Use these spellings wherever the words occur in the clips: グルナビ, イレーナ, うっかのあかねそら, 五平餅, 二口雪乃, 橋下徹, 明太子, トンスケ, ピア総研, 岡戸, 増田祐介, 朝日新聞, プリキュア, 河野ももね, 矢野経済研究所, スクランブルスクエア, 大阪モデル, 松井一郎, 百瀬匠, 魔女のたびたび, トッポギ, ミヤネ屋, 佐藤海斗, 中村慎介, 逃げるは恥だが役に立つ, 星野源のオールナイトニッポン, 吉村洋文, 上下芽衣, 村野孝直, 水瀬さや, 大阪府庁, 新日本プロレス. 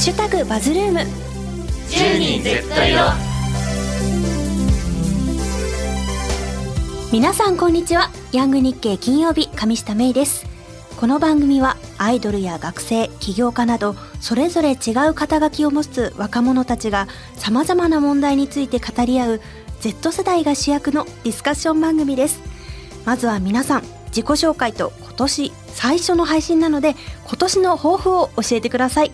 シュタグバズルーム10人絶対の。皆さんこんにちは、ヤング日経金曜日、上下芽衣です。この番組はアイドルや学生、起業家などそれぞれ違う肩書きを持つ若者たちがさまざまな問題について語り合う Z 世代が主役のディスカッション番組です。まずは皆さん自己紹介と今年最初の配信なので今年の抱負を教えてください。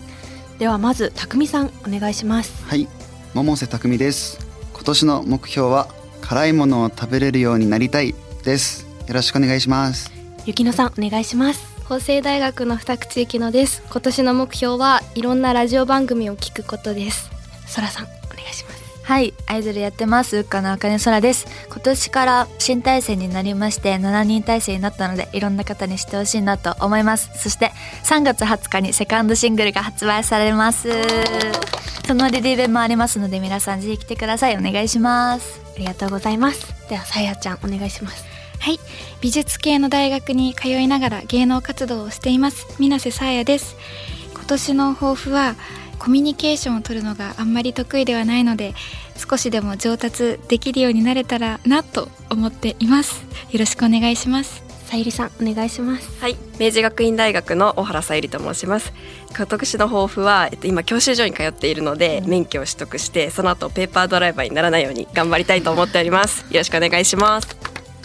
ではまず匠さんお願いします。はい、百瀬匠です。今年の目標は辛いものを食べれるようになりたいです。よろしくお願いします。雪乃さんお願いします。法政大学の二口雪乃です。今年の目標はいろんなラジオ番組を聞くことです。空さんお願いします。はい、アイドルやってます、うっかのあかねそらです。今年から新体制になりまして7人体制になったのでいろんな方に知ってほしいなと思います。そして3月20日にセカンドシングルが発売されます。そのリリーベもありますので皆さんぜひ来てください。お願いします。ありがとうございます。ではさやちゃんお願いします。はい、美術系の大学に通いながら芸能活動をしています、水瀬さやです。今年の抱負はコミュニケーションを取るのがあんまり得意ではないので少しでも上達できるようになれたらなと思っています。よろしくお願いします。さゆりさんお願いします。はい、明治学院大学の小原さゆりと申します。今年の抱負は、今教習所に通っているので、免許を取得してその後ペーパードライバーにならないように頑張りたいと思っております。よろしくお願いします。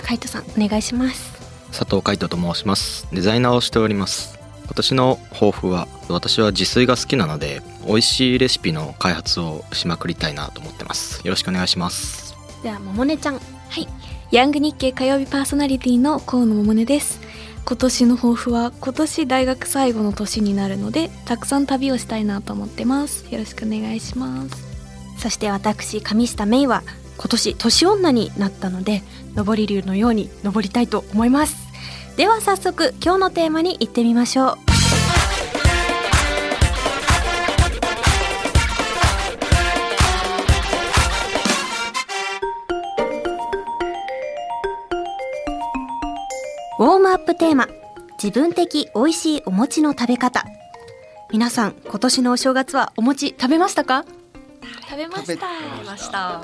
海斗さんお願いします。佐藤海斗と申します。デザイナーをしております。今年の抱負は、私は自炊が好きなので美味しいレシピの開発をしまくりたいなと思ってます。よろしくお願いします。ではももねちゃん。はい、ヤング日経火曜日パーソナリティの河野ももねです。今年の抱負は今年大学最後の年になるのでたくさん旅をしたいなと思ってます。よろしくお願いします。そして私上下芽衣は今年年女になったので上り竜のように上りたいと思います。では早速今日のテーマに行ってみましょう。ウォームアップテーマ、自分的美味しいお餅の食べ方。皆さん今年のお正月はお餅食べましたか？食べました。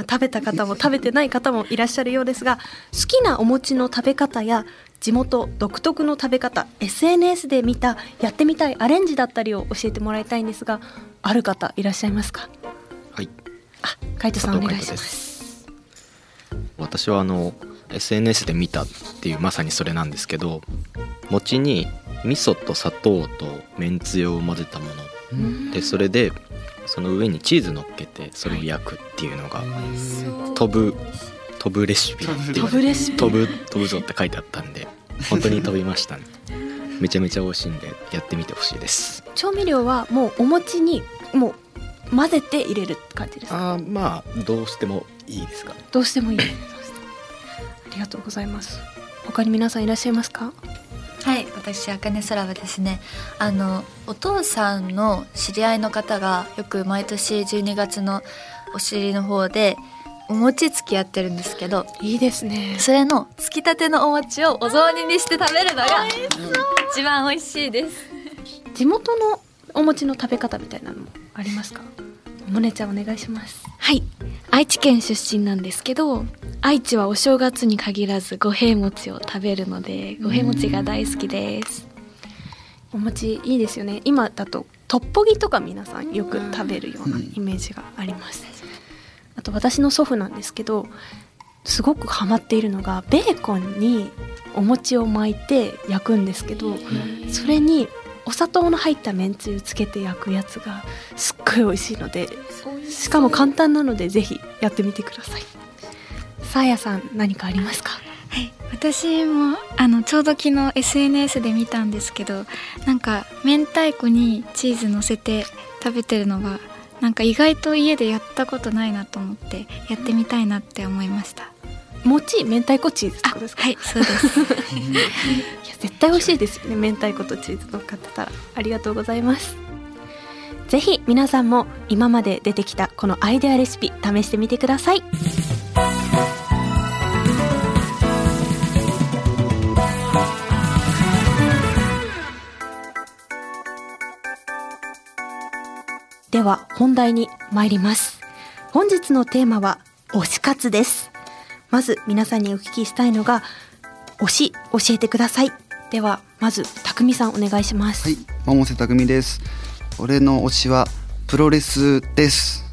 食べた方も食べてない方もいらっしゃるようですが好きなお餅の食べ方や地元独特の食べ方、 SNS で見たやってみたいアレンジだったりを教えてもらいたいんですが、ある方いらっしゃいますか？はい。あ、海斗さんお願いします。私はSNS で見たっていうまさにそれなんですけど、餅に味噌と砂糖とめんつゆを混ぜたもので、それでその上にチーズ乗っけてそれを焼くっていうのが飛ぶレシピって言われて、飛ぶぞって書いてあったんで本当に飛びましたね。めちゃめちゃ美味しいんでやってみてほしいです。調味料はもうお餅にもう混ぜて入れる感じですか？あ、まあどうしてもいいですかね。どうしてもいいですありがとうございます。他に皆さんいらっしゃいますか？はい、私あかねそらはですね、お父さんの知り合いの方がよく毎年12月のお尻の方でお餅つきやってるんですけど、いいですね。それのつきたてのお餅をお雑煮にして食べるのが一番美味しいです。地元のお餅の食べ方みたいなのもありますか？もねちゃんお願いします。はい、愛知県出身なんですけど、愛知はお正月に限らず五平餅を食べるので五平餅が大好きです。お餅いいですよね。今だとトッポギとか皆さんよく食べるようなイメージがあります。あと私の祖父なんですけどすごくハマっているのがベーコンにお餅を巻いて焼くんですけど、それにお砂糖の入っためんつゆつけて焼くやつがすっごい美味しいので、しかも簡単なのでぜひやってみてください。さあやさん何かありますか？はい、私もちょうど昨日 SNS で見たんですけど、なんか明太子にチーズ乗せて食べてるのがなんか意外と家でやったことないなと思ってやってみたいなって思いました。餅、明太子、チーズってことですか？はい、そうですいや絶対美味しいですよね、明太子とチーズ乗っかってたら。ありがとうございます。ぜひ皆さんも今まで出てきたこのアイデアレシピ試してみてください。では本題に参ります。本日のテーマは推し活です。まず皆さんにお聞きしたいのが推し教えてください。ではまず匠さんお願いします。はい、百瀬匠です。俺の推しはプロレスです。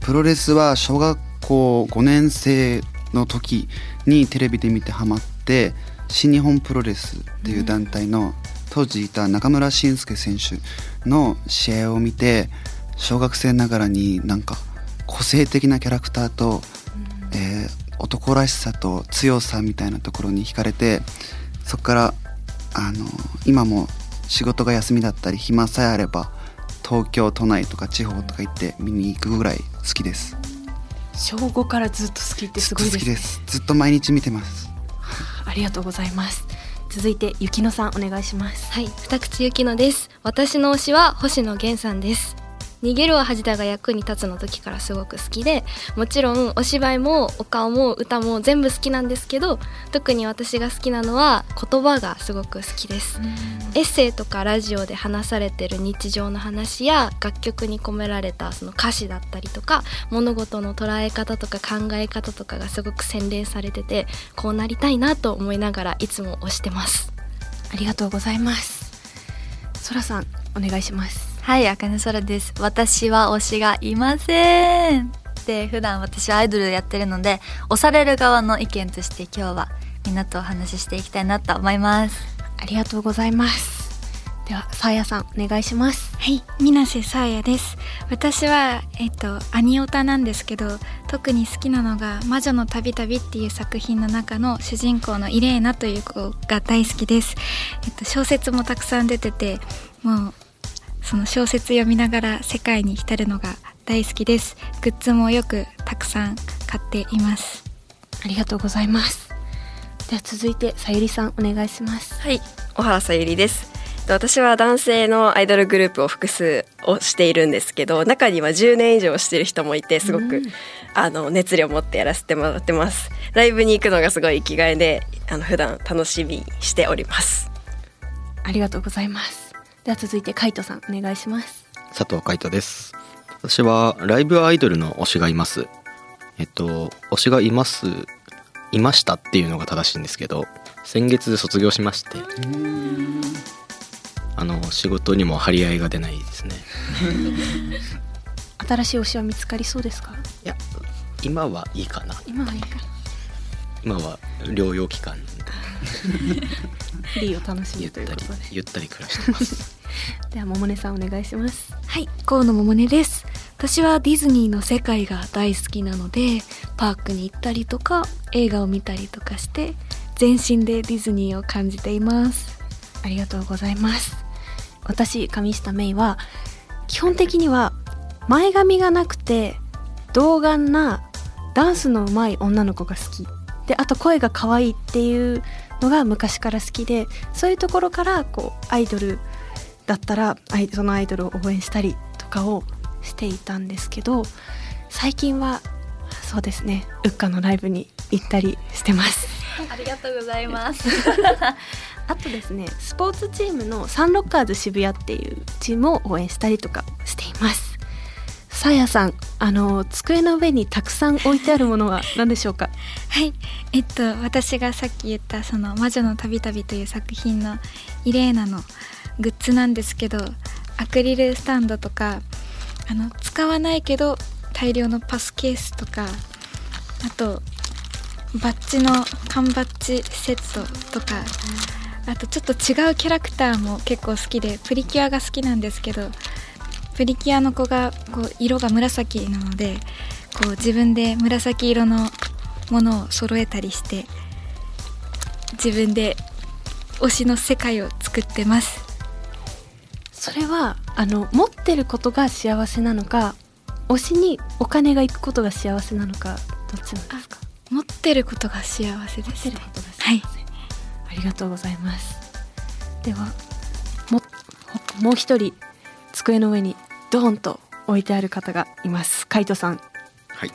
プロレスは小学校5年生の時にテレビで見てハマって、新日本プロレスっていう団体の、当時いた中村慎介選手の試合を見て、小学生ながらになんか個性的なキャラクターと、男らしさと強さみたいなところに惹かれて、そこから今も仕事が休みだったり暇さえあれば東京都内とか地方とか行って見に行くぐらい好きです。小5からずっと好きってすごいですね。ずっと好きです。ずっと毎日見てます。ありがとうございます。続いてゆきのさんお願いします。はい、二口ゆきのです。私の推しは星野源さんです。逃げるは恥だが役に立つの時からすごく好きで、もちろんお芝居もお顔も歌も全部好きなんですけど、特に私が好きなのは言葉がすごく好きです。エッセイとかラジオで話されてる日常の話や、楽曲に込められたその歌詞だったりとか、物事の捉え方とか考え方とかがすごく洗練されてて、こうなりたいなと思いながらいつも推してます。ありがとうございます。そらさんお願いします。はい、あかねそらです。私は推しがいません。で、普段私はアイドルをやってるので、推される側の意見として今日はみんなとお話ししていきたいなと思います。ありがとうございます。ではさあやさんお願いします。はい、水瀬さあやです。私は、アニオタなんですけど、特に好きなのが魔女のたびたびっていう作品の中の主人公のイレーナという子が大好きです。小説もたくさん出てて、もうその小説読みながら世界に浸るのが大好きです。グッズもよくたくさん買っています。ありがとうございます。では続いてさゆりさんお願いします。はい、小原さゆりです。私は男性のアイドルグループを複数をしているんですけど、中には10年以上している人もいて、すごく熱量を持ってやらせてもらってます。ライブに行くのがすごい生きがいで、普段楽しみにしております。ありがとうございます。では続いて海斗さんお願いします。佐藤海斗です。私はライブアイドルの推しがいます。推しがいますいましたっていうのが正しいんですけど、先月卒業しまして、仕事にも張り合いが出ないですね。新しい推しは見つかりそうですか？いや、今はいいかな。今は療養期間フリーを楽しむということでゆったり暮らしてます。では百音さんお願いします。はい、河野百音です。私はディズニーの世界が大好きなので、パークに行ったりとか映画を見たりとかして、全身でディズニーを感じています。ありがとうございます。私上下芽衣は基本的には前髪がなくて童顔なダンスの上手い女の子が好きで、あと声が可愛いっていうのが昔から好きで、そういうところからこうアイドルだったらそのアイドルを応援したりとかをしていたんですけど、最近はそうですね、ウッカのライブに行ったりしてます。ありがとうございます。あとですね、スポーツチームのサンロッカーズ渋谷っていうチームを応援したりとかしています。さやさん、机の上にたくさん置いてあるものは何でしょうか？はい、私がさっき言ったその魔女のたびたびという作品のイレーナのグッズなんですけど、アクリルスタンドとか、使わないけど大量のパスケースとか、あとバッジの缶バッジセットとか、あとちょっと違うキャラクターも結構好きで、プリキュアが好きなんですけど、プリキュアの子がこう色が紫なので、こう自分で紫色のものを揃えたりして、自分で推しの世界を作ってます。それは持ってることが幸せなのか、推しにお金が行くことが幸せなのか、どっちなんですか？持ってることが幸せですね。はい、ありがとうございます。ではもう一人机の上にドーンと置いてある方がいます。海斗さん。はい、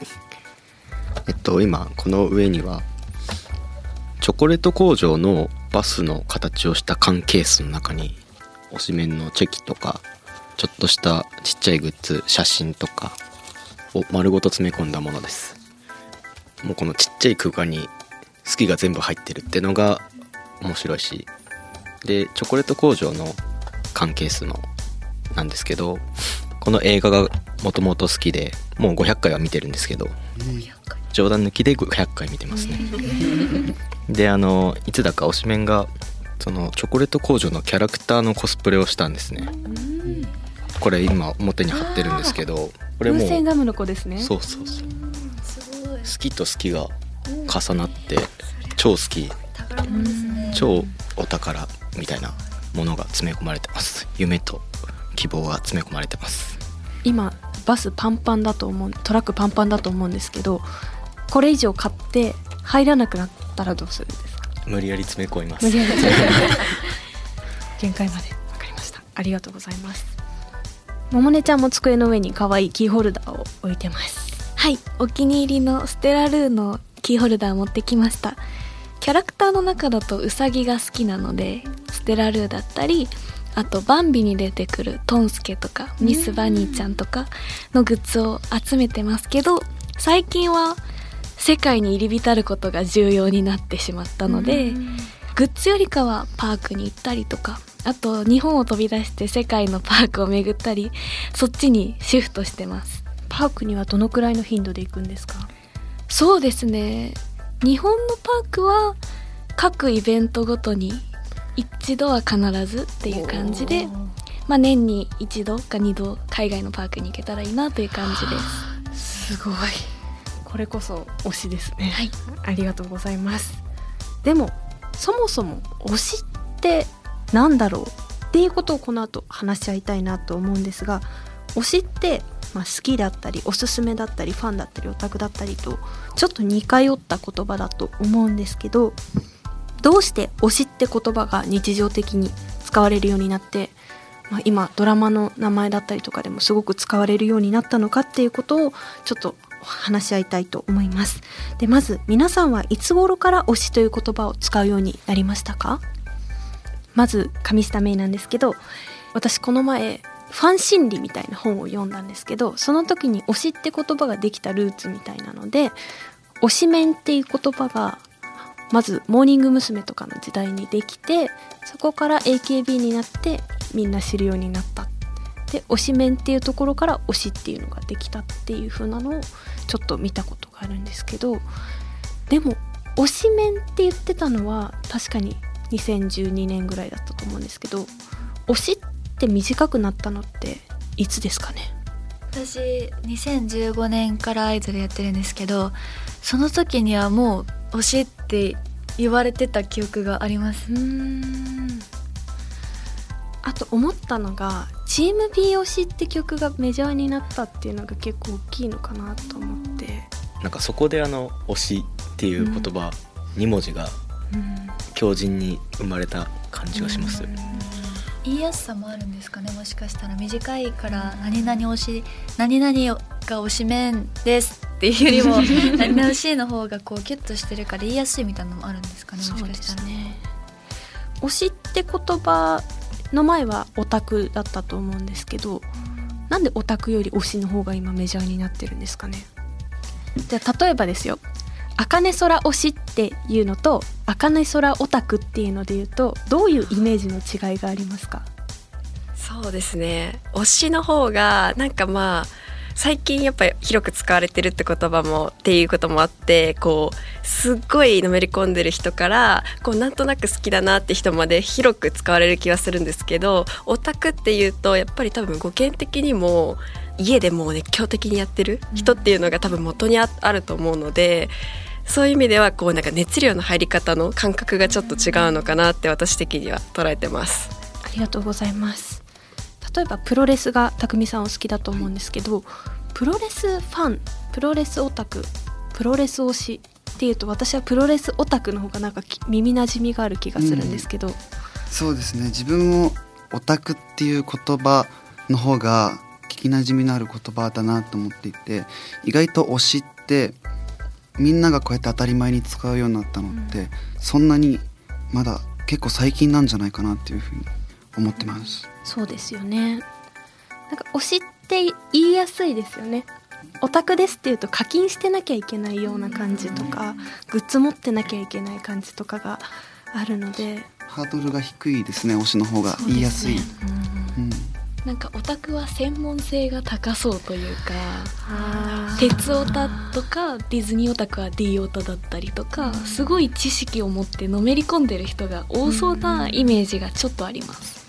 今この上にはチョコレート工場のバスの形をした缶ケースの中に推しメンのチェキとかちょっとしたちっちゃいグッズ、写真とかを丸ごと詰め込んだものです。もうこのちっちゃい空間に好きが全部入ってるってのが面白いし、でチョコレート工場の缶ケースのなんですけど、この映画がもともと好きでもう500回は見てるんですけど、冗談抜きで500回見てますね。でいつだか推しメンがそのチョコレート工場のキャラクターのコスプレをしたんですね。これ今表に貼ってるんですけど、これもう風船ガムの子ですね。そうそうそう、好きと好きが重なって超好き、超お宝みたいなものが詰め込まれてます。夢と希望が詰め込まれてます。今バスパンパンだと思う、トラックパンパンだと思うんですけど、これ以上買って入らなくなったらどうするんですか？無理やり詰め込みます。無理やり限界まで。わかりました、ありがとうございます。ももねちゃんも机の上に可愛いキーホルダーを置いてます。はい、お気に入りのステラルーのキーホルダー持ってきました。キャラクターの中だとウサギが好きなのでステラルーだったり、あとバンビに出てくるトンスケとかミスバニーちゃんとかのグッズを集めてますけど、最近は世界に入り浸ることが重要になってしまったので、グッズよりかはパークに行ったりとか、あと日本を飛び出して世界のパークを巡ったり、そっちにシフトしてます。パークにはどのくらいの頻度で行くんですか？そうですね、日本のパークは各イベントごとに一度は必ずっていう感じで、まあ、年に一度か二度海外のパークに行けたらいいなという感じです。すごい、これこそ推しですね。はい、ありがとうございます。でもそもそも推しってなんだろうっていうことをこの後話し合いたいなと思うんですが、推しってまあ、好きだったりおすすめだったりファンだったりオタクだったりとちょっと似通った言葉だと思うんですけど、どうして推しって言葉が日常的に使われるようになって、まあ、今ドラマの名前だったりとかでもすごく使われるようになったのかっていうことをちょっと話し合いたいと思います。でまず皆さんはいつ頃から推しという言葉を使うようになりましたか？まず上下名なんですけど、私この前ファン心理みたいな本を読んだんですけど、その時に推しって言葉ができたルーツみたいなので、推しメンっていう言葉がまずモーニング娘。とかの時代にできて、そこから AKB になってみんな知るようになった。で推しメンっていうところから推しっていうのができたっていう風なのをちょっと見たことがあるんですけど、でも推しメンって言ってたのは確かに2012年ぐらいだったと思うんですけど、推しって短くなったのっていつですかね？私2015年からアイドルやってるんですけど、その時にはもう推しって言われてた記憶があります。あと思ったのがチーム B 推しって曲がメジャーになったっていうのが結構大きいのかなと思って、なんかそこで推しっていう言葉2文字が強靭に生まれた感じがしますよね。言いやすさもあるんですかね、もしかしたら。短いから何々推し、何々が推しメンですっていうよりも何々推しの方がこうキュッとしてるから言いやすいみたいなのもあるんですかね、もしかしたら。そうですね、推しって言葉の前はオタクだったと思うんですけど、なんでオタクより推しの方が今メジャーになってるんですかね？じゃあ例えばですよ、茜空推しっていうのと茜空オタクっていうのでいうと、どういうイメージの違いがありますか？そうですね、推しの方がなんかまあ最近やっぱり広く使われてるって言葉もっていうこともあって、こうすっごいのめり込んでる人からこうなんとなく好きだなって人まで広く使われる気がするんですけど、オタクっていうとやっぱり多分語源的にも家でもう熱狂的にやってる人っていうのが多分元にあると思うので、そういう意味ではこうなんか熱量の入り方の感覚がちょっと違うのかなって私的には捉えてます。ありがとうございます。例えばプロレスが匠さんお好きだと思うんですけど、プロレスファン、プロレスオタク、プロレス推しっていうと、私はプロレスオタクの方がなんか耳なじみがある気がするんですけど、そうですね、自分もオタクっていう言葉の方が聞きなじみのある言葉だなと思っていて、意外と推しってみんながこうやって当たり前に使うようになったのって、そんなにまだ結構最近なんじゃないかなっていうふうに思ってます。そうですよね。なんか推しって言いやすいですよね。オタクですっていうと課金してなきゃいけないような感じとか、グッズ持ってなきゃいけない感じとかがあるのでハードルが低いですね、推しの方が言いやすい。うん、なんかオタクは専門性が高そうというか、鉄オタとかディズニーオタクは D オタだったりとか、すごい知識を持ってのめり込んでる人が多そうなイメージがちょっとあります。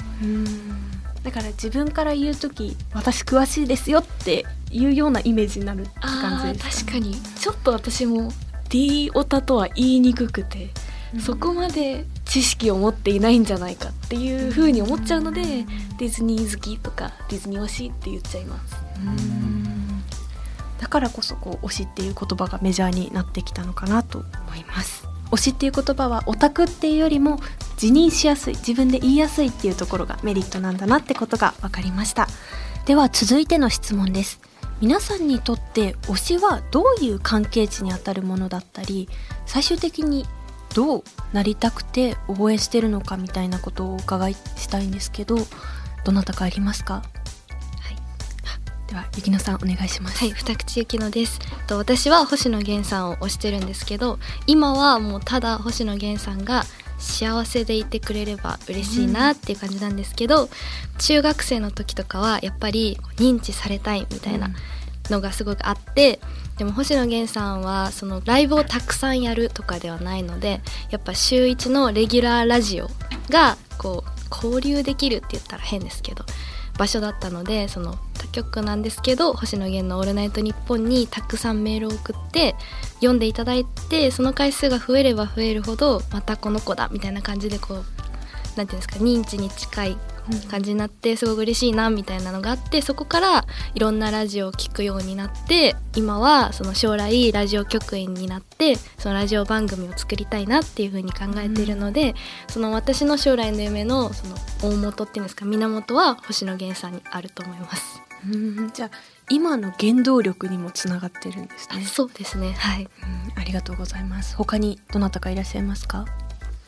だから自分から言うとき、私詳しいですよっていうようなイメージになるって感じですかね。確かにちょっと私も D オタとは言いにくくて、そこまで知識を持っていないんじゃないかっていうふうに思っちゃうので、ディズニー好きとかディズニー推しって言っちゃいます。だからこそこう推しっていう言葉がメジャーになってきたのかなと思います。推しっていう言葉はオタクっていうよりも自認しやすい、自分で言いやすいっていうところがメリットなんだなってことが分かりました。では続いての質問です。皆さんにとって推しはどういう関係値にあたるものだったり、最終的にどうなりたくて応援してるのかみたいなことをお伺いしたいんですけど、どなたかありますか？では雪乃さんお願いします。はい、二口雪乃です。私は星野源さんを推してるんですけど、今はもうただ星野源さんが幸せでいてくれれば嬉しいなっていう感じなんですけど、中学生の時とかはやっぱり認知されたいみたいなのがすごくあって、でも星野源さんはそのライブをたくさんやるとかではないので、やっぱ週1のレギュラーラジオがこう交流できるって言ったら変ですけど場所だったので、その他局なんですけど星野源のオールナイトニッポンにたくさんメールを送って読んでいただいて、その回数が増えれば増えるほどまたこの子だみたいな感じでこうなんていうんですか、認知に近い感じになってすごく嬉しいなみたいなのがあって、そこからいろんなラジオを聞くようになって、今はその将来ラジオ局員になってそのラジオ番組を作りたいなっていう風に考えているので、その私の将来の夢のその大元っていうんですか、源は星野源さんにあると思います。じゃあ今の原動力にもつながってるんですね。そうですね、はい、ありがとうございます。他にどなたかいらっしゃいますか？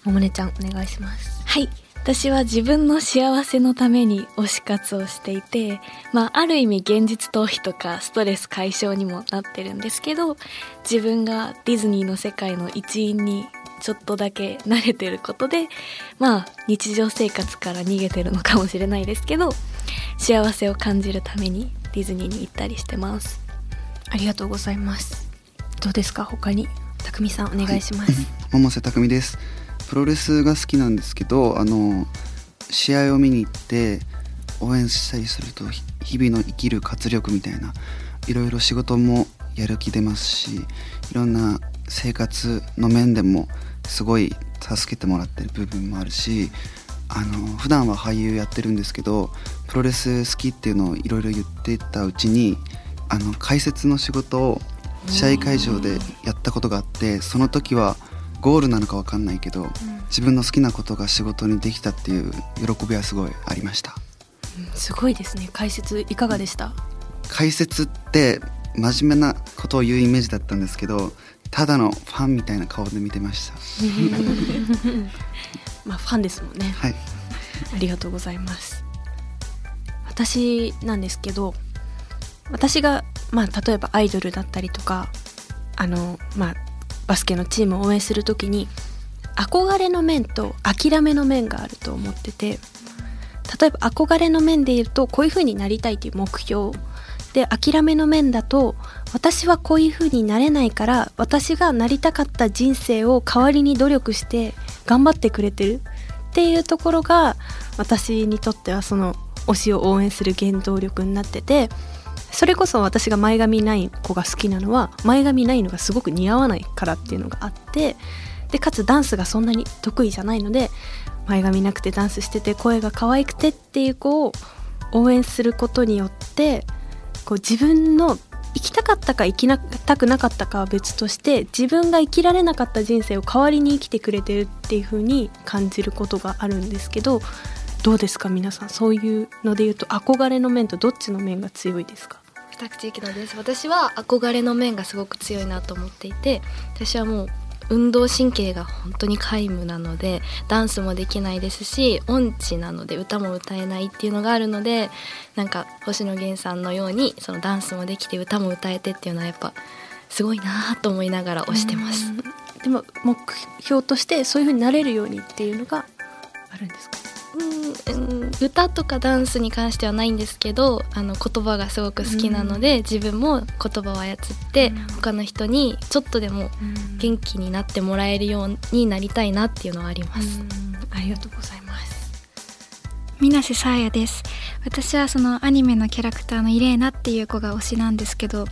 ももねちゃんお願いします。はい、私は自分の幸せのために推し活をしていて、ある意味現実逃避とかストレス解消にもなってるんですけど、自分がディズニーの世界の一員にちょっとだけ慣れてることで、日常生活から逃げてるのかもしれないですけど、幸せを感じるためにディズニーに行ったりしてます。ありがとうございます。どうですか他に？たくみさんお願いします。百瀬たくみです。プロレスが好きなんですけど、試合を見に行って応援したりすると日々の生きる活力みたいな、いろいろ仕事もやる気出ますし、いろんな生活の面でもすごい助けてもらってる部分もあるし、普段は俳優やってるんですけど、プロレス好きっていうのをいろいろ言ってたうちに解説の仕事を試合会場でやったことがあって、その時はゴールなのか分かんないけど、自分の好きなことが仕事にできたっていう喜びはすごいありました。すごいですね。解説いかがでした？解説って真面目なことを言うイメージだったんですけど、ただのファンみたいな顔で見てましたファンですもんね、はい、ありがとうございます。私なんですけど、私が、例えばアイドルだったりとかバスケのチームを応援するときに憧れの面と諦めの面があると思ってて、例えば憧れの面で言うとこういう風になりたいという目標で、諦めの面だと私はこういう風になれないから私がなりたかった人生を代わりに努力して頑張ってくれてるっていうところが、私にとってはその推しを応援する原動力になってて、それこそ私が前髪ない子が好きなのは前髪ないのがすごく似合わないからっていうのがあって、でかつダンスがそんなに得意じゃないので、前髪なくてダンスしてて声が可愛くてっていう子を応援することによって、こう自分の生きたかったか生きたくなかったかは別として、自分が生きられなかった人生を代わりに生きてくれてるっていう風に感じることがあるんですけど、どうですか皆さん？そういうので言うと憧れの面とどっちの面が強いですか？二口ゆきのです。私は憧れの面がすごく強いなと思っていて、私はもう運動神経が本当に皆無なのでダンスもできないですし、音痴なので歌も歌えないっていうのがあるので、なんか星野源さんのようにそのダンスもできて歌も歌えてっていうのはやっぱすごいなと思いながら推してます。でも目標としてそういう風になれるようにっていうのがあるんですか？歌とかダンスに関してはないんですけど、言葉がすごく好きなので、自分も言葉を操って他の人にちょっとでも元気になってもらえるようになりたいなっていうのはあります。ありがとうございます。水瀬沙耶です。私はそのアニメのキャラクターのイレーナっていう子が推しなんですけど、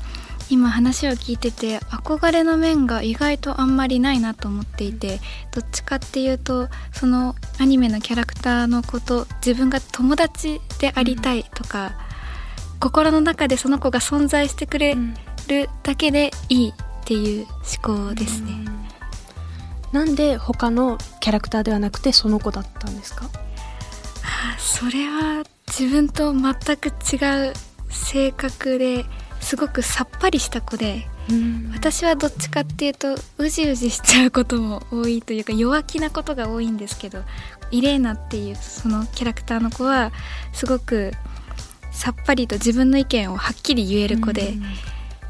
今話を聞いてて憧れの面が意外とあんまりないなと思っていて、どっちかっていうとそのアニメのキャラクターの子と自分が友達でありたいとか、心の中でその子が存在してくれるだけでいいっていう思考ですね。なんで他のキャラクターではなくてその子だったんですか？それは自分と全く違う性格ですごくさっぱりした子で、私はどっちかっていうとうじうじしちゃうことも多いというか弱気なことが多いんですけど、イレーナっていうそのキャラクターの子はすごくさっぱりと自分の意見をはっきり言える子で、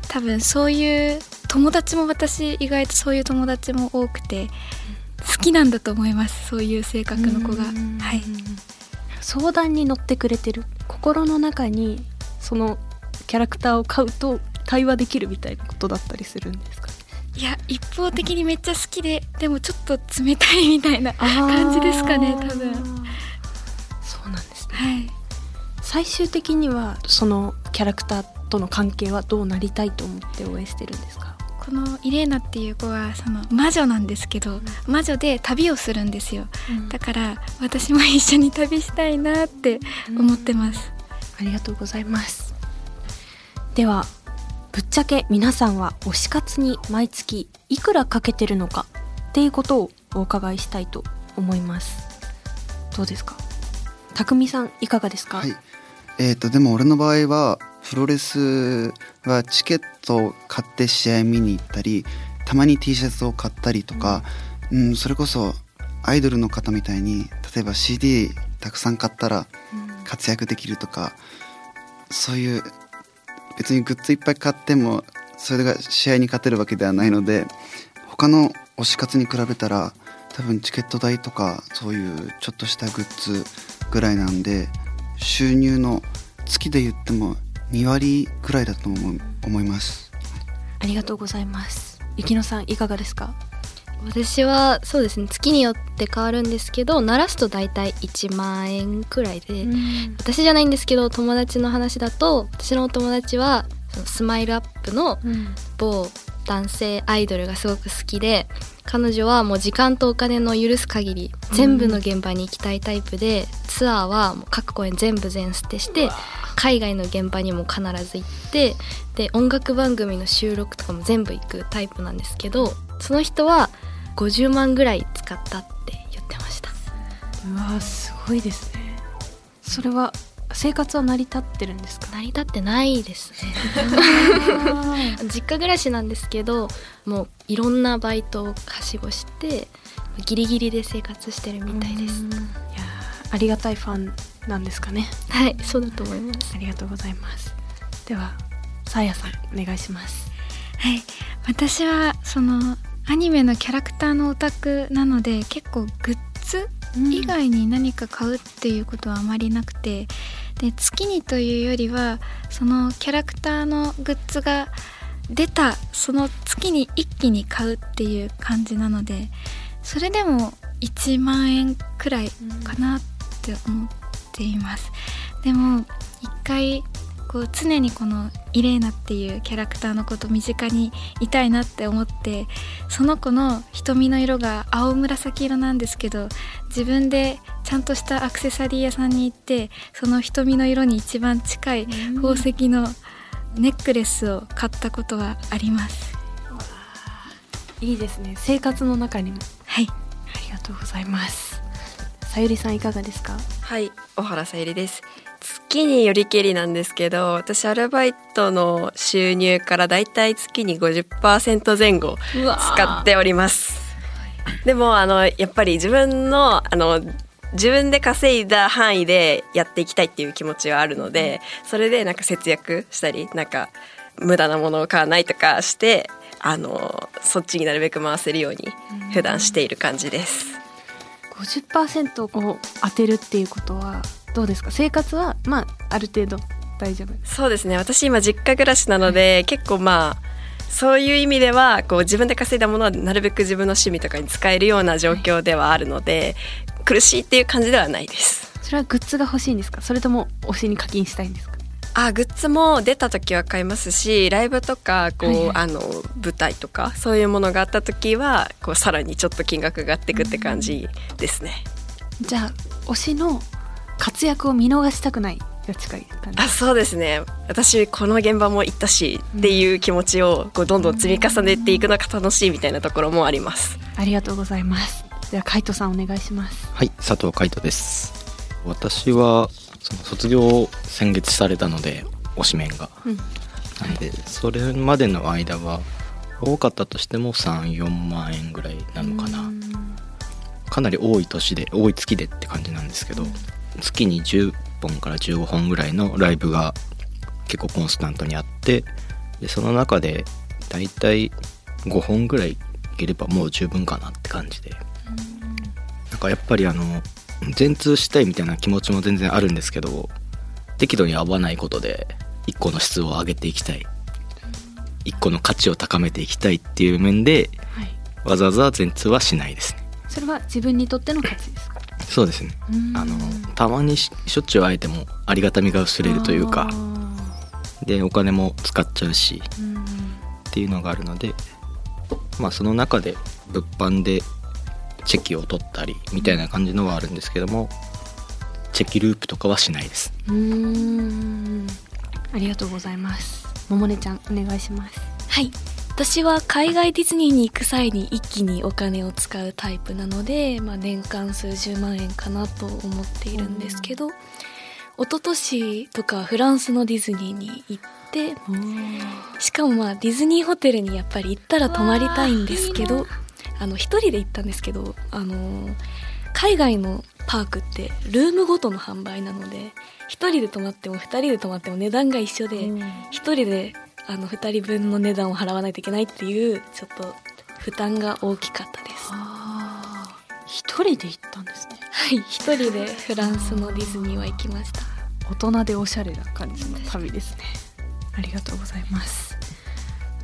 多分そういう友達も、私意外とそういう友達も多くて好きなんだと思います、そういう性格の子が。はい、相談に乗ってくれてる、心の中にそのキャラクターを買うと対話できるみたいなことだったりするんですか？いや、一方的にめっちゃ好きで、でもちょっと冷たいみたいな感じですかね、多分。そうなんですね。はい、最終的にはそのキャラクターとの関係はどうなりたいと思って応援してるんですか？このイレーナっていう子はその魔女なんですけど、魔女で旅をするんですよ。だから私も一緒に旅したいなって思ってます。ありがとうございます。ではぶっちゃけ皆さんは推し活に毎月いくらかけてるのかっていうことをお伺いしたいと思います。どうですか、たくみさんいかがですか？はい、でも俺の場合はプロレスはチケットを買って試合見に行ったり、たまに T シャツを買ったりとか、それこそアイドルの方みたいに例えば CD たくさん買ったら活躍できるとか、そういう別にグッズいっぱい買ってもそれが試合に勝てるわけではないので、他の推し活に比べたら多分チケット代とかそういうちょっとしたグッズぐらいなんで、収入の月で言っても2割ぐらいだと思います。ありがとうございます。雪乃さんいかがですか？私はそうですね、月によって変わるんですけど、鳴らすとだいたい1万円くらいで、私じゃないんですけど友達の話だと、私のお友達はSMILE-UPの某男性アイドルがすごく好きで、彼女はもう時間とお金の許す限り全部の現場に行きたいタイプで、ツアーはもう各公演全部全捨てして、海外の現場にも必ず行って、で音楽番組の収録とかも全部行くタイプなんですけど、その人は50万ぐらい使ったって言ってました。うわ、すごいですね。それは生活は成り立ってるんですか？成り立ってないですね実家暮らしなんですけど、もういろんなバイトをはしごしてギリギリで生活してるみたいです。いや、ありがたいファンなんですかね。はい、そうだと思います。ありがとうございます。では沙耶さんお願いします。はい、私はそのアニメのキャラクターのオタクなので、結構グッズ以外に何か買うっていうことはあまりなくて、で月にというよりはそのキャラクターのグッズが出たその月に一気に買うっていう感じなので、それでも1万円くらいかなって思っています。でも一回こう常にこのイレーナっていうキャラクターのこと身近にいたいなって思って、その子の瞳の色が青紫色なんですけど、自分でちゃんとしたアクセサリー屋さんに行って、その瞳の色に一番近い宝石のネックレスを買ったことはあります。いいですね、生活の中にも。はい、ありがとうございます。さゆりさんいかがですか？はい、小原さゆりです。月によりけりなんですけど、私アルバイトの収入からだいたい月に 50% 前後使っております。でもやっぱり自分で稼いだ範囲でやっていきたいっていう気持ちはあるので、それでなんか節約したりなんか無駄なものを買わないとかして、そっちになるべく回せるように普段している感じです。 50% を当てるっていうことはどうですか？生活は、ある程度大丈夫？そうですね、私今実家暮らしなので、結構そういう意味ではこう自分で稼いだものはなるべく自分の趣味とかに使えるような状況ではあるので、苦しいっていう感じではないです。それはグッズが欲しいんですか？それとも推しに課金したいんですか？グッズも出た時は買いますし、ライブとか舞台とかそういうものがあった時はこうさらにちょっと金額が上がってくって感じですね。じゃあ推しの活躍を見逃したくないが近い感じ。そうですね、私この現場も行ったしっていう気持ちをこうどんどん積み重ねていくのが楽しいみたいなところもあります。ありがとうございます。では海人さんお願いします。はい、佐藤海人です。私はその卒業を先月されたので推しメンが、なんでそれまでの間は多かったとしても 3,4 万円ぐらいなのかな、かなり多い月でって感じなんですけど、月に10本から15本ぐらいのライブが結構コンスタントにあって、でその中でだいたい5本ぐらいいければもう十分かなって感じで、なんかやっぱり全通したいみたいな気持ちも全然あるんですけど、適度に合わないことで1個の質を上げていきたい、1個の価値を高めていきたいっていう面で、わざわざ全通はしないですね。それは自分にとっての価値ですか？そうですね、たまにしょっちゅう会えてもありがたみが薄れるというか、でお金も使っちゃうしっていうのがあるので、その中で物販でチェキを取ったりみたいな感じのはあるんですけども、チェキループとかはしないです。ありがとうございます。ももねちゃんお願いします。はい、私は海外ディズニーに行く際に一気にお金を使うタイプなので、年間数十万円かなと思っているんですけど、一昨年とかフランスのディズニーに行って、しかもディズニーホテルにやっぱり行ったら泊まりたいんですけど、一人で行ったんですけど、海外のパークってルームごとの販売なので、一人で泊まっても二人で泊まっても値段が一緒で、一人で2人分の値段を払わないといけないっていう、ちょっと負担が大きかったです。一人で行ったんですね。はい、一人でフランスのディズニーは行きました。大人でおしゃれな感じの旅ですね。ありがとうございます。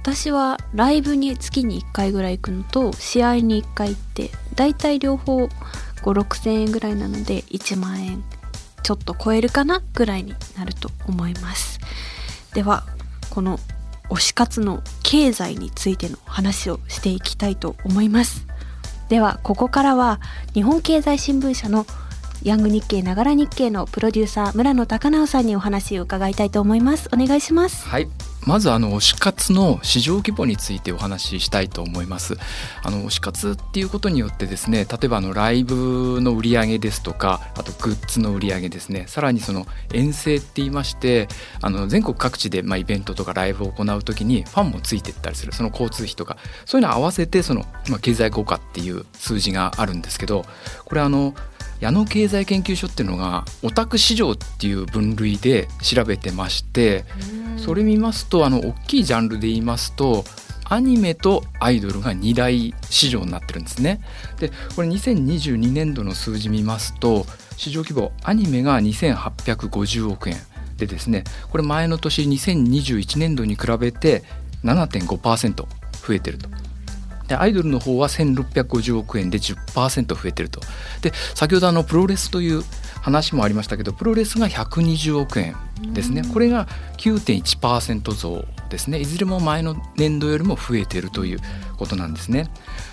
私はライブに月に1回ぐらい行くのと試合に1回行って、だいたい両方 5,6,000 円ぐらいなので1万円ちょっと超えるかなぐらいになると思います。ではこの推し活の経済についての話をしていきたいと思います。ではここからは日本経済新聞社のヤング日経ながら日経のプロデューサー村野孝直さんにお話を伺いたいと思います。お願いします。はい、まず推し活の市場規模についてお話ししたいと思います。推し活っていうことによってですね、例えばライブの売り上げですとか、あとグッズの売り上げですね、さらにその遠征って言いまして、全国各地でイベントとかライブを行うときにファンもついていったりする、その交通費とかそういうのを合わせて経済効果っていう数字があるんですけど、これ矢野経済研究所っていうのがオタク市場っていう分類で調べてまして、それ見ますと大きいジャンルで言いますとアニメとアイドルが2大市場になってるんですね。でこれ2022年度の数字見ますと、市場規模アニメが2850億円でですね、これ前の年2021年度に比べて 7.5% 増えてると。でアイドルの方は1650億円で 10% 増えてると。で先ほどプロレスという話もありましたけど、プロレスが120億円ですね、これが 9.1% 増ですね。いずれも前の年度よりも増えているということなんですね。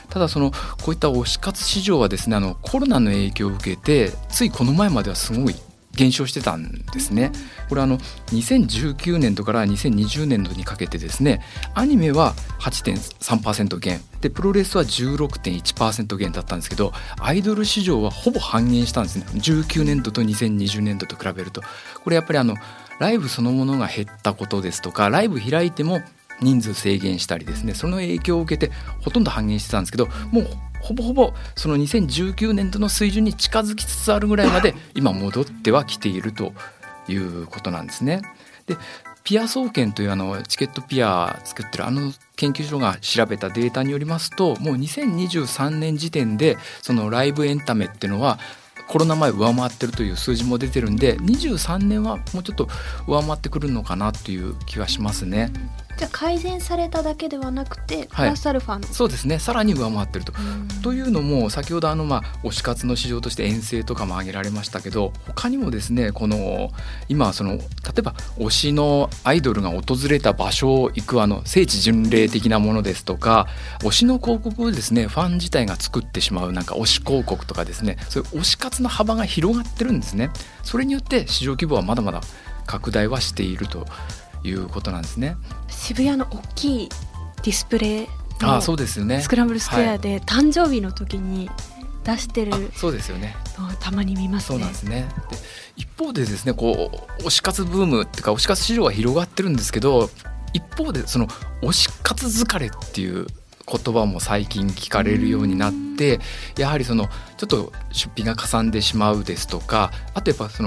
ただこういった推し活市場はですね、コロナの影響を受けてついこの前まではすごい減少してたんですね。これ2019年度から2020年度にかけてですね、アニメは 8.3% 減でプロレスは 16.1% 減だったんですけど、アイドル市場はほぼ半減したんですね。19年度と2020年度と比べると、これやっぱりライブそのものが減ったことですとか、ライブ開いても人数制限したりですね、その影響を受けてほとんど半減してたんですけど、もうほぼほぼその2019年度の水準に近づきつつあるぐらいまで今戻ってはきているということなんですね。でピア総研というチケットピア作ってる研究所が調べたデータによりますと、もう2023年時点でそのライブエンタメっていうのはコロナ前上回ってるという数字も出てるんで、23年はもうちょっと上回ってくるのかなという気はしますね。じゃあ改善されただけではなくて、プラスアルファの、そうですね、さらに上回ってると。というのも先ほど推し活の市場として遠征とかも挙げられましたけど、他にもですね、今例えば推しのアイドルが訪れた場所を行く聖地巡礼的なものですとか、推しの広告をですねファン自体が作ってしまう推し広告とかですね、そういう推し活の幅が広がってるんですね。それによって市場規模はまだまだ拡大はしているということなんですね。渋谷の大きいディスプレイのスクランブルスクエアで誕生日の時に出してるのをたまに見ますね。そうなんですね。で一方でですね、推し活ブームっていうか推し活市場は広がってるんですけど、一方でその推し活疲れっていう言葉も最近聞かれるようになって、やはりちょっと出費がかさんでしまうですとか、あとやっぱフ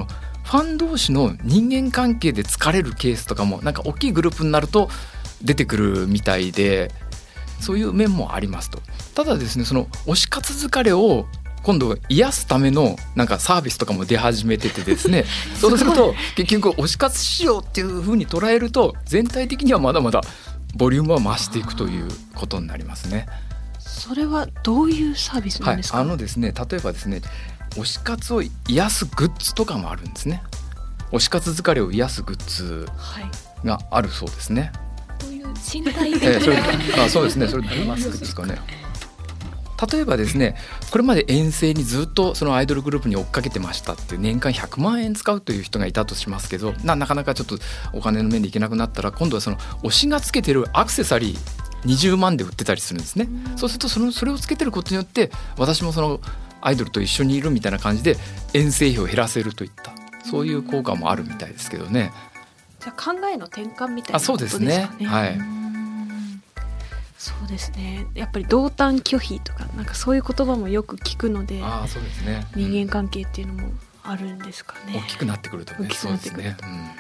ァン同士の人間関係で疲れるケースとかも大きいグループになると出てくるみたいで、そういう面もありますと。ただですね、その推し活疲れを今度癒すためのサービスとかも出始めててですねそうすると結局推し活市場っていう風に捉えると、全体的にはまだまだボリュームは増していくということになりますね。それはどういうサービスなんですか？はい、ですね、例えばですね、推し活を癒すグッズとかもあるんですね。推し活疲れを癒すグッズがあるそうですね。こういう身体的なそうですね、それどういうマスクですかね。例えばですね、これまで遠征にずっとそのアイドルグループに追っかけてましたっていう、年間100万円使うという人がいたとしますけど、なかなかちょっとお金の面でいけなくなったら、今度はその推しがつけてるアクセサリー20万で売ってたりするんですね。そうするとそれをつけてることによって、私もアイドルと一緒にいるみたいな感じで遠征費を減らせるといった、そういう効果もあるみたいですけどね。じゃあ考えの転換みたいなことですかね。そうですね、はい、そうですね。やっぱり同担拒否とかそういう言葉もよく聞くので、あ、そうですね、人間関係っていうのもあるんですかね。大きくなってくるとね。大きくなってくると、そうですね、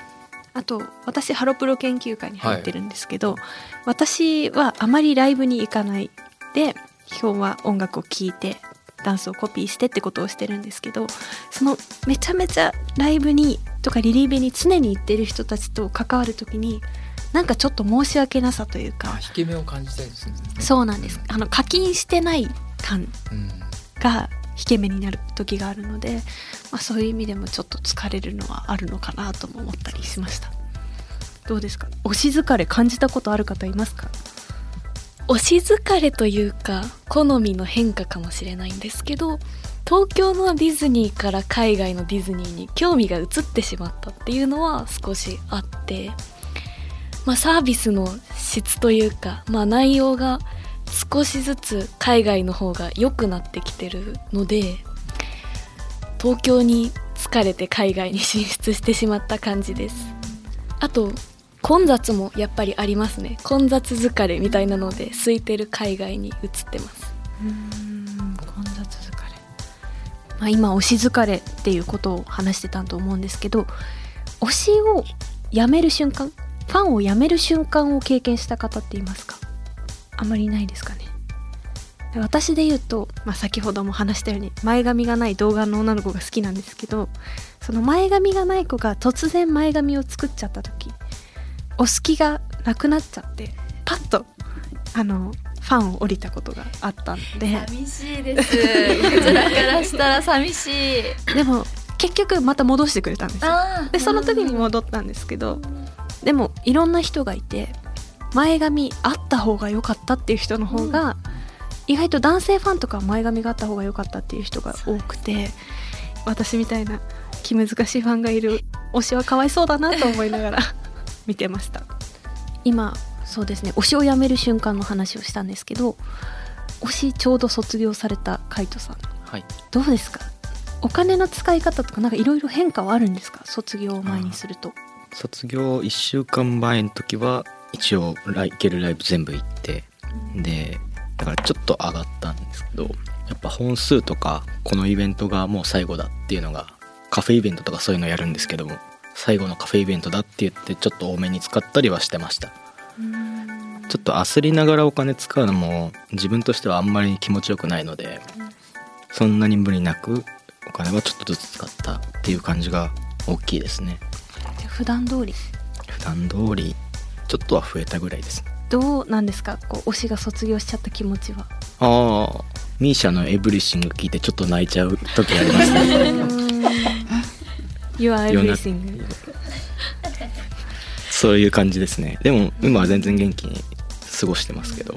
うん。あと私ハロプロ研究会に入ってるんですけど、はい、私はあまりライブに行かないで、基本は音楽を聴いてダンスをコピーしてってことをしてるんですけど、めちゃめちゃライブにとかリリーベに常に行ってる人たちと関わるときに、ちょっと申し訳なさというか、引け目を感じたりするんですね。そうなんです、うん、課金してない感が引け目になる時があるので、そういう意味でもちょっと疲れるのはあるのかなとも思ったりしました。どうですか？推し疲れ感じたことある方いますか？推し疲れというか好みの変化かもしれないんですけど、東京のディズニーから海外のディズニーに興味が移ってしまったっていうのは少しあって、サービスの質というか、内容が少しずつ海外の方が良くなってきてるので、東京に疲れて海外に進出してしまった感じです。あと混雑もやっぱりありますね。混雑疲れみたいなので空いてる海外に移ってます。混雑疲れ、今推し疲れっていうことを話してたと思うんですけど、推しをやめる瞬間、ファンをやめる瞬間を経験した方っていますか？あまりないですかね。私で言うと、先ほども話したように前髪がない童顔の女の子が好きなんですけど、その前髪がない子が突然前髪を作っちゃった時、お好きがなくなっちゃってパッとファンを降りたことがあったので、寂しいですこちらからしたら寂しいでも結局また戻してくれたんですよ。でその時に戻ったんですけど、でもいろんな人がいて、前髪あった方が良かったっていう人の方が、意外と男性ファンとか前髪があった方が良かったっていう人が多くて、私みたいな気難しいファンがいる推しはかわいそうだなと思いながら見てました。今そうですね、推しを辞める瞬間の話をしたんですけど、推しちょうど卒業された海人さん、はい、どうですか、お金の使い方とかなんかいろいろ変化はあるんですか、卒業を前にすると。卒業1週間前の時は一応行けるライブ全部行って、うん、でだからちょっと上がったんですけど、やっぱ本数とかこのイベントがもう最後だっていうのが、カフェイベントとかそういうのやるんですけども、最後のカフェイベントだって言ってちょっと多めに使ったりはしてました。ちょっと焦りながらお金使うのも自分としてはあんまり気持ちよくないので、そんなに無理なくお金はちょっとずつ使ったっていう感じが大きいですね。普段通りちょっとは増えたぐらいですね。どうなんですか、こう推しが卒業しちゃった気持ちは。ああ、ミーシャのエブリシング聞いてちょっと泣いちゃう時ありますね。You are everything。そういう感じですね。でも今は全然元気に過ごしてますけど。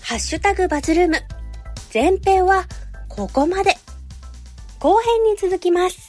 ハッシュタグバズルーム、前編はここまで、後編に続きます。